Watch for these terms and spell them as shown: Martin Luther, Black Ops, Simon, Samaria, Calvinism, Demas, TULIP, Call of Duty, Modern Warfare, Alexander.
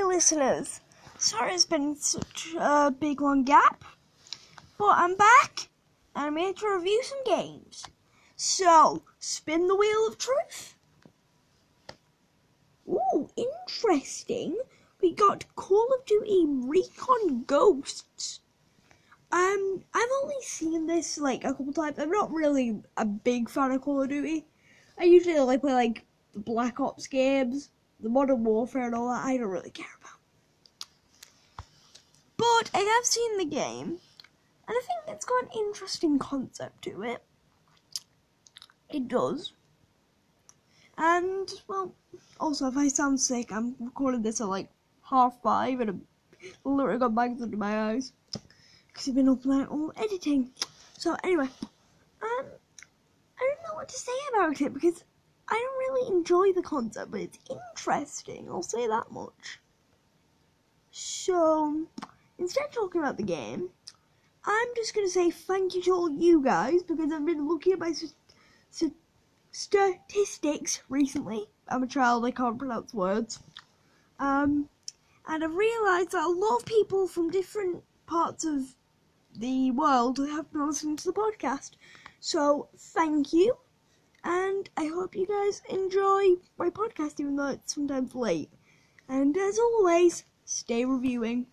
my listeners. Sorry it's been such a big long gap, but I'm back and I'm here to review some games. So, spin the wheel of truth. Ooh, interesting. We got Call of Duty Recon Ghosts. I've only seen this like a couple times. I'm not really a big fan of Call of Duty. I usually only play like the Black Ops games, the Modern Warfare and all that. I don't really care about. But I have seen the game, and I think it's got an interesting concept to it. It does. And, well, also, if I sound sick, I'm recording this at, like, 5:30, and I've literally got bags under my eyes, because I've been up night all editing. So, anyway, I don't know what to say about it, because I don't really enjoy the concept, but it's interesting, I'll say that much. So, instead of talking about the game, I'm just going to say thank you to all you guys, because I've been looking at my statistics recently. I'm a child, I can't pronounce words. And I've realised that a lot of people from different parts of the world have been listening to the podcast. So, thank you. And I hope you guys enjoy my podcast, even though it's sometimes late. And as always, stay reviewing.